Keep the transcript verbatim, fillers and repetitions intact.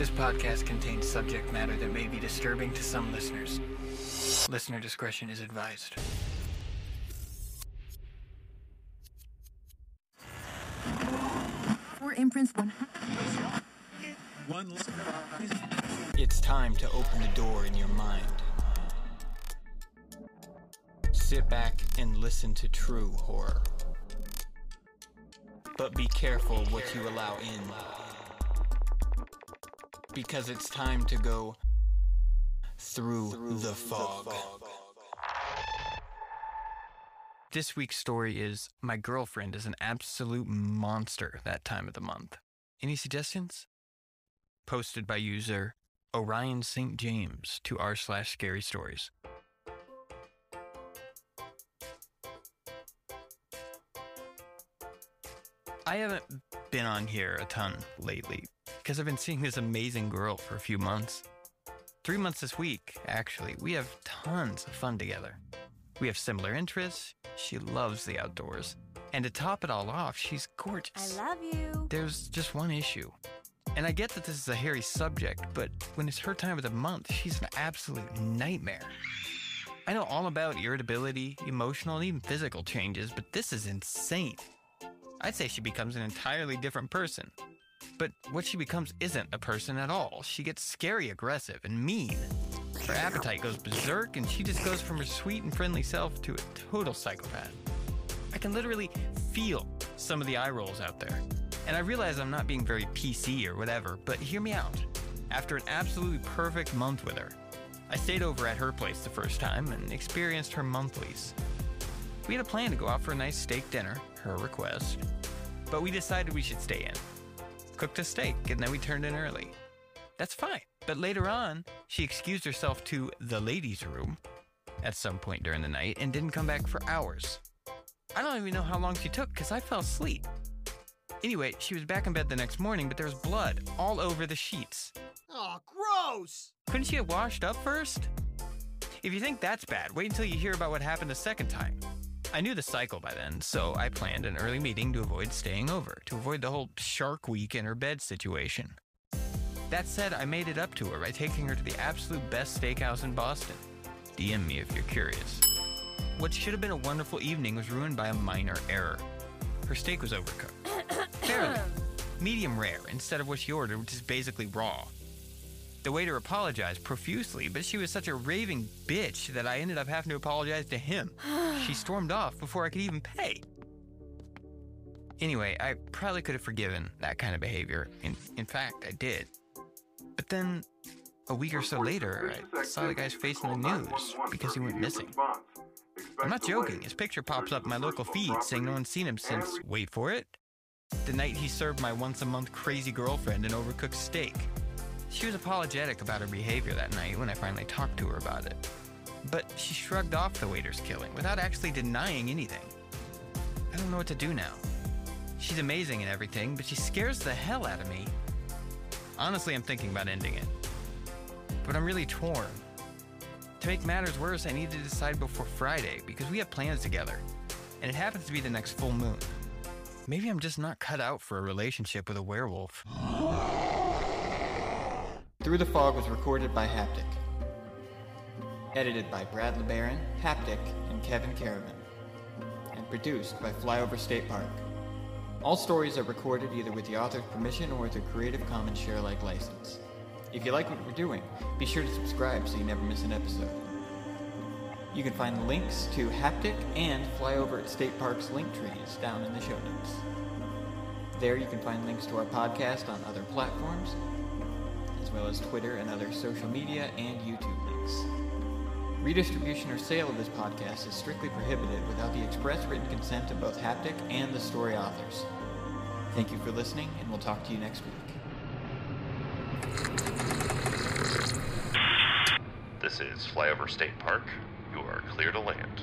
This podcast contains subject matter that may be disturbing to some listeners. Listener discretion is advised. Four imprints, one. One. It's time to open the door in your mind. Sit back and listen to true horror. But be careful what you allow in. Because it's time to go through, through the, fog. the fog. This week's story is, my girlfriend is an absolute monster that time of the month. Any suggestions? Posted by user Orion Saint James to r slash scary stories. I haven't been on here a ton lately because I've been seeing this amazing girl for a few months. Three months this week, actually. We have tons of fun together. We have similar interests. She loves the outdoors. And to top it all off, she's gorgeous. I love you. There's just one issue. And I get that this is a hairy subject, but when it's her time of the month, she's an absolute nightmare. I know all about irritability, emotional, and even physical changes, but this is insane. I'd say she becomes an entirely different person. But what she becomes isn't a person at all. She gets scary aggressive and mean. Her appetite goes berserk, and she just goes from her sweet and friendly self to a total psychopath. I can literally feel some of the eye rolls out there. And I realize I'm not being very P C or whatever, but hear me out. After an absolutely perfect month with her, I stayed over at her place the first time and experienced her monthlies. We had a plan to go out for a nice steak dinner, her request, but we decided we should stay in. Cooked a steak, and then we turned in early. That's fine, but later on, she excused herself to the ladies' room at some point during the night and didn't come back for hours. I don't even know how long she took because I fell asleep. Anyway, she was back in bed the next morning, but there was blood all over the sheets. Aw, gross! Couldn't she have washed up first? If you think that's bad, wait until you hear about what happened the second time. I knew the cycle by then, so I planned an early meeting to avoid staying over, to avoid the whole shark week in her bed situation. That said, I made it up to her by taking her to the absolute best steakhouse in Boston. D M me if you're curious. What should have been a wonderful evening was ruined by a minor error. Her steak was overcooked. Fairly. Medium rare, instead of what she ordered, which is basically raw. The waiter apologized profusely, but she was such a raving bitch that I ended up having to apologize to him. She stormed off before I could even pay. Anyway, I probably could have forgiven that kind of behavior. In, in fact, I did. But then, a week or so later, I saw the guy's face in the news because he went missing. I'm not joking. His picture pops up in my local feed saying no one's seen him since, wait for it, the night he served my once-a-month crazy girlfriend an overcooked steak. She was apologetic about her behavior that night when I finally talked to her about it. But she shrugged off the waiter's killing without actually denying anything. I don't know what to do now. She's amazing and everything, but she scares the hell out of me. Honestly, I'm thinking about ending it. But I'm really torn. To make matters worse, I need to decide before Friday because we have plans together. And it happens to be the next full moon. Maybe I'm just not cut out for a relationship with a werewolf. Through the Fog was recorded by Haptic. Edited by Brad LeBaron, Haptic, and Kevyn Kerrivan. And produced by Flyover State Park. All stories are recorded either with the author's permission or with a Creative Commons share-alike license. If you like what we're doing, be sure to subscribe so you never miss an episode. You can find links to Haptic and Flyover State Park's link trees down in the show notes. There you can find links to our podcast on other platforms, as well as Twitter and other social media and YouTube links. Redistribution or sale of this podcast is strictly prohibited without the express written consent of both Haptic and the story authors. Thank you for listening, and we'll talk to you next week. This is Flyover State Park. You are clear to land.